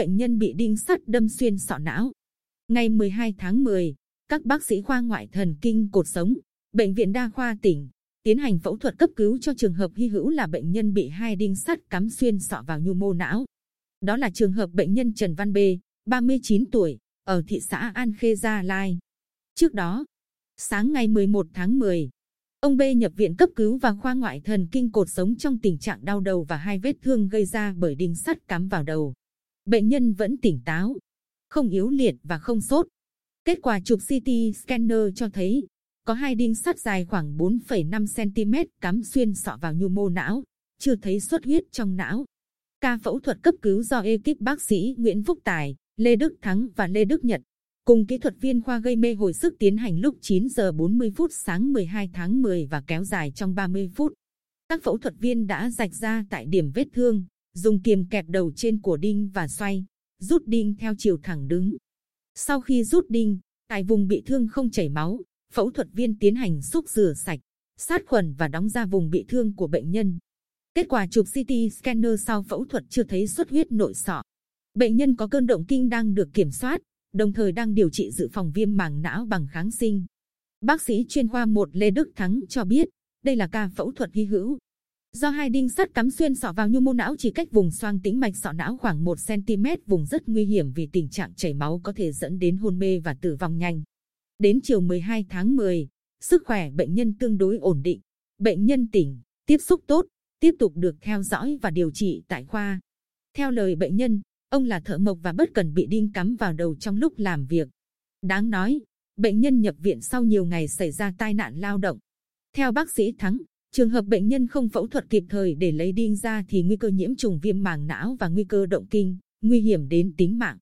bệnh nhân bị đinh sắt đâm xuyên sọ não. Ngày 12 tháng 10, các bác sĩ khoa ngoại thần kinh cột sống, Bệnh viện Đa khoa tỉnh, tiến hành phẫu thuật cấp cứu cho trường hợp hy hữu là bệnh nhân bị hai đinh sắt cắm xuyên sọ vào nhu mô não. Đó là trường hợp bệnh nhân Trần Văn B, 39 tuổi, ở thị xã An Khê, Gia Lai. Trước đó, sáng ngày 11 tháng 10, ông B nhập viện cấp cứu vào khoa ngoại thần kinh cột sống trong tình trạng đau đầu và hai vết thương gây ra bởi đinh sắt cắm vào đầu. Bệnh nhân vẫn tỉnh táo, không yếu liệt và không sốt. Kết quả chụp CT scanner cho thấy có hai đinh sắt dài khoảng 4,5 cm cắm xuyên sọ vào nhu mô não, chưa thấy xuất huyết trong não. Ca phẫu thuật cấp cứu do ekip bác sĩ Nguyễn Phúc Tài, Lê Đức Thắng và Lê Đức Nhật cùng kỹ thuật viên khoa gây mê hồi sức tiến hành lúc 9 giờ 40 phút sáng 12 tháng 10 và kéo dài trong 30 phút. Các phẫu thuật viên đã rạch ra tại điểm vết thương, dùng kiềm kẹp đầu trên của đinh và xoay, rút đinh theo chiều thẳng đứng. Sau khi rút đinh, tại vùng bị thương không chảy máu, phẫu thuật viên tiến hành xúc rửa sạch, sát khuẩn và đóng da vùng bị thương của bệnh nhân. Kết quả chụp CT scanner sau phẫu thuật chưa thấy xuất huyết nội sọ. Bệnh nhân có cơn động kinh đang được kiểm soát, đồng thời đang điều trị dự phòng viêm màng não bằng kháng sinh. Bác sĩ chuyên khoa 1 Lê Đức Thắng cho biết, đây là ca phẫu thuật hy hữu. Do hai đinh sắt cắm xuyên sọ vào nhu mô não chỉ cách vùng xoang tĩnh mạch sọ não khoảng 1 cm, vùng rất nguy hiểm vì tình trạng chảy máu có thể dẫn đến hôn mê và tử vong nhanh. Đến chiều 12 tháng 10, sức khỏe bệnh nhân tương đối ổn định, bệnh nhân tỉnh, tiếp xúc tốt, tiếp tục được theo dõi và điều trị tại khoa. Theo lời bệnh nhân, ông là thợ mộc và bất cẩn bị đinh cắm vào đầu trong lúc làm việc. Đáng nói, bệnh nhân nhập viện sau nhiều ngày xảy ra tai nạn lao động. Theo bác sĩ Thắng, trường hợp bệnh nhân không phẫu thuật kịp thời để lấy đinh ra thì nguy cơ nhiễm trùng viêm màng não và nguy cơ động kinh, nguy hiểm đến tính mạng.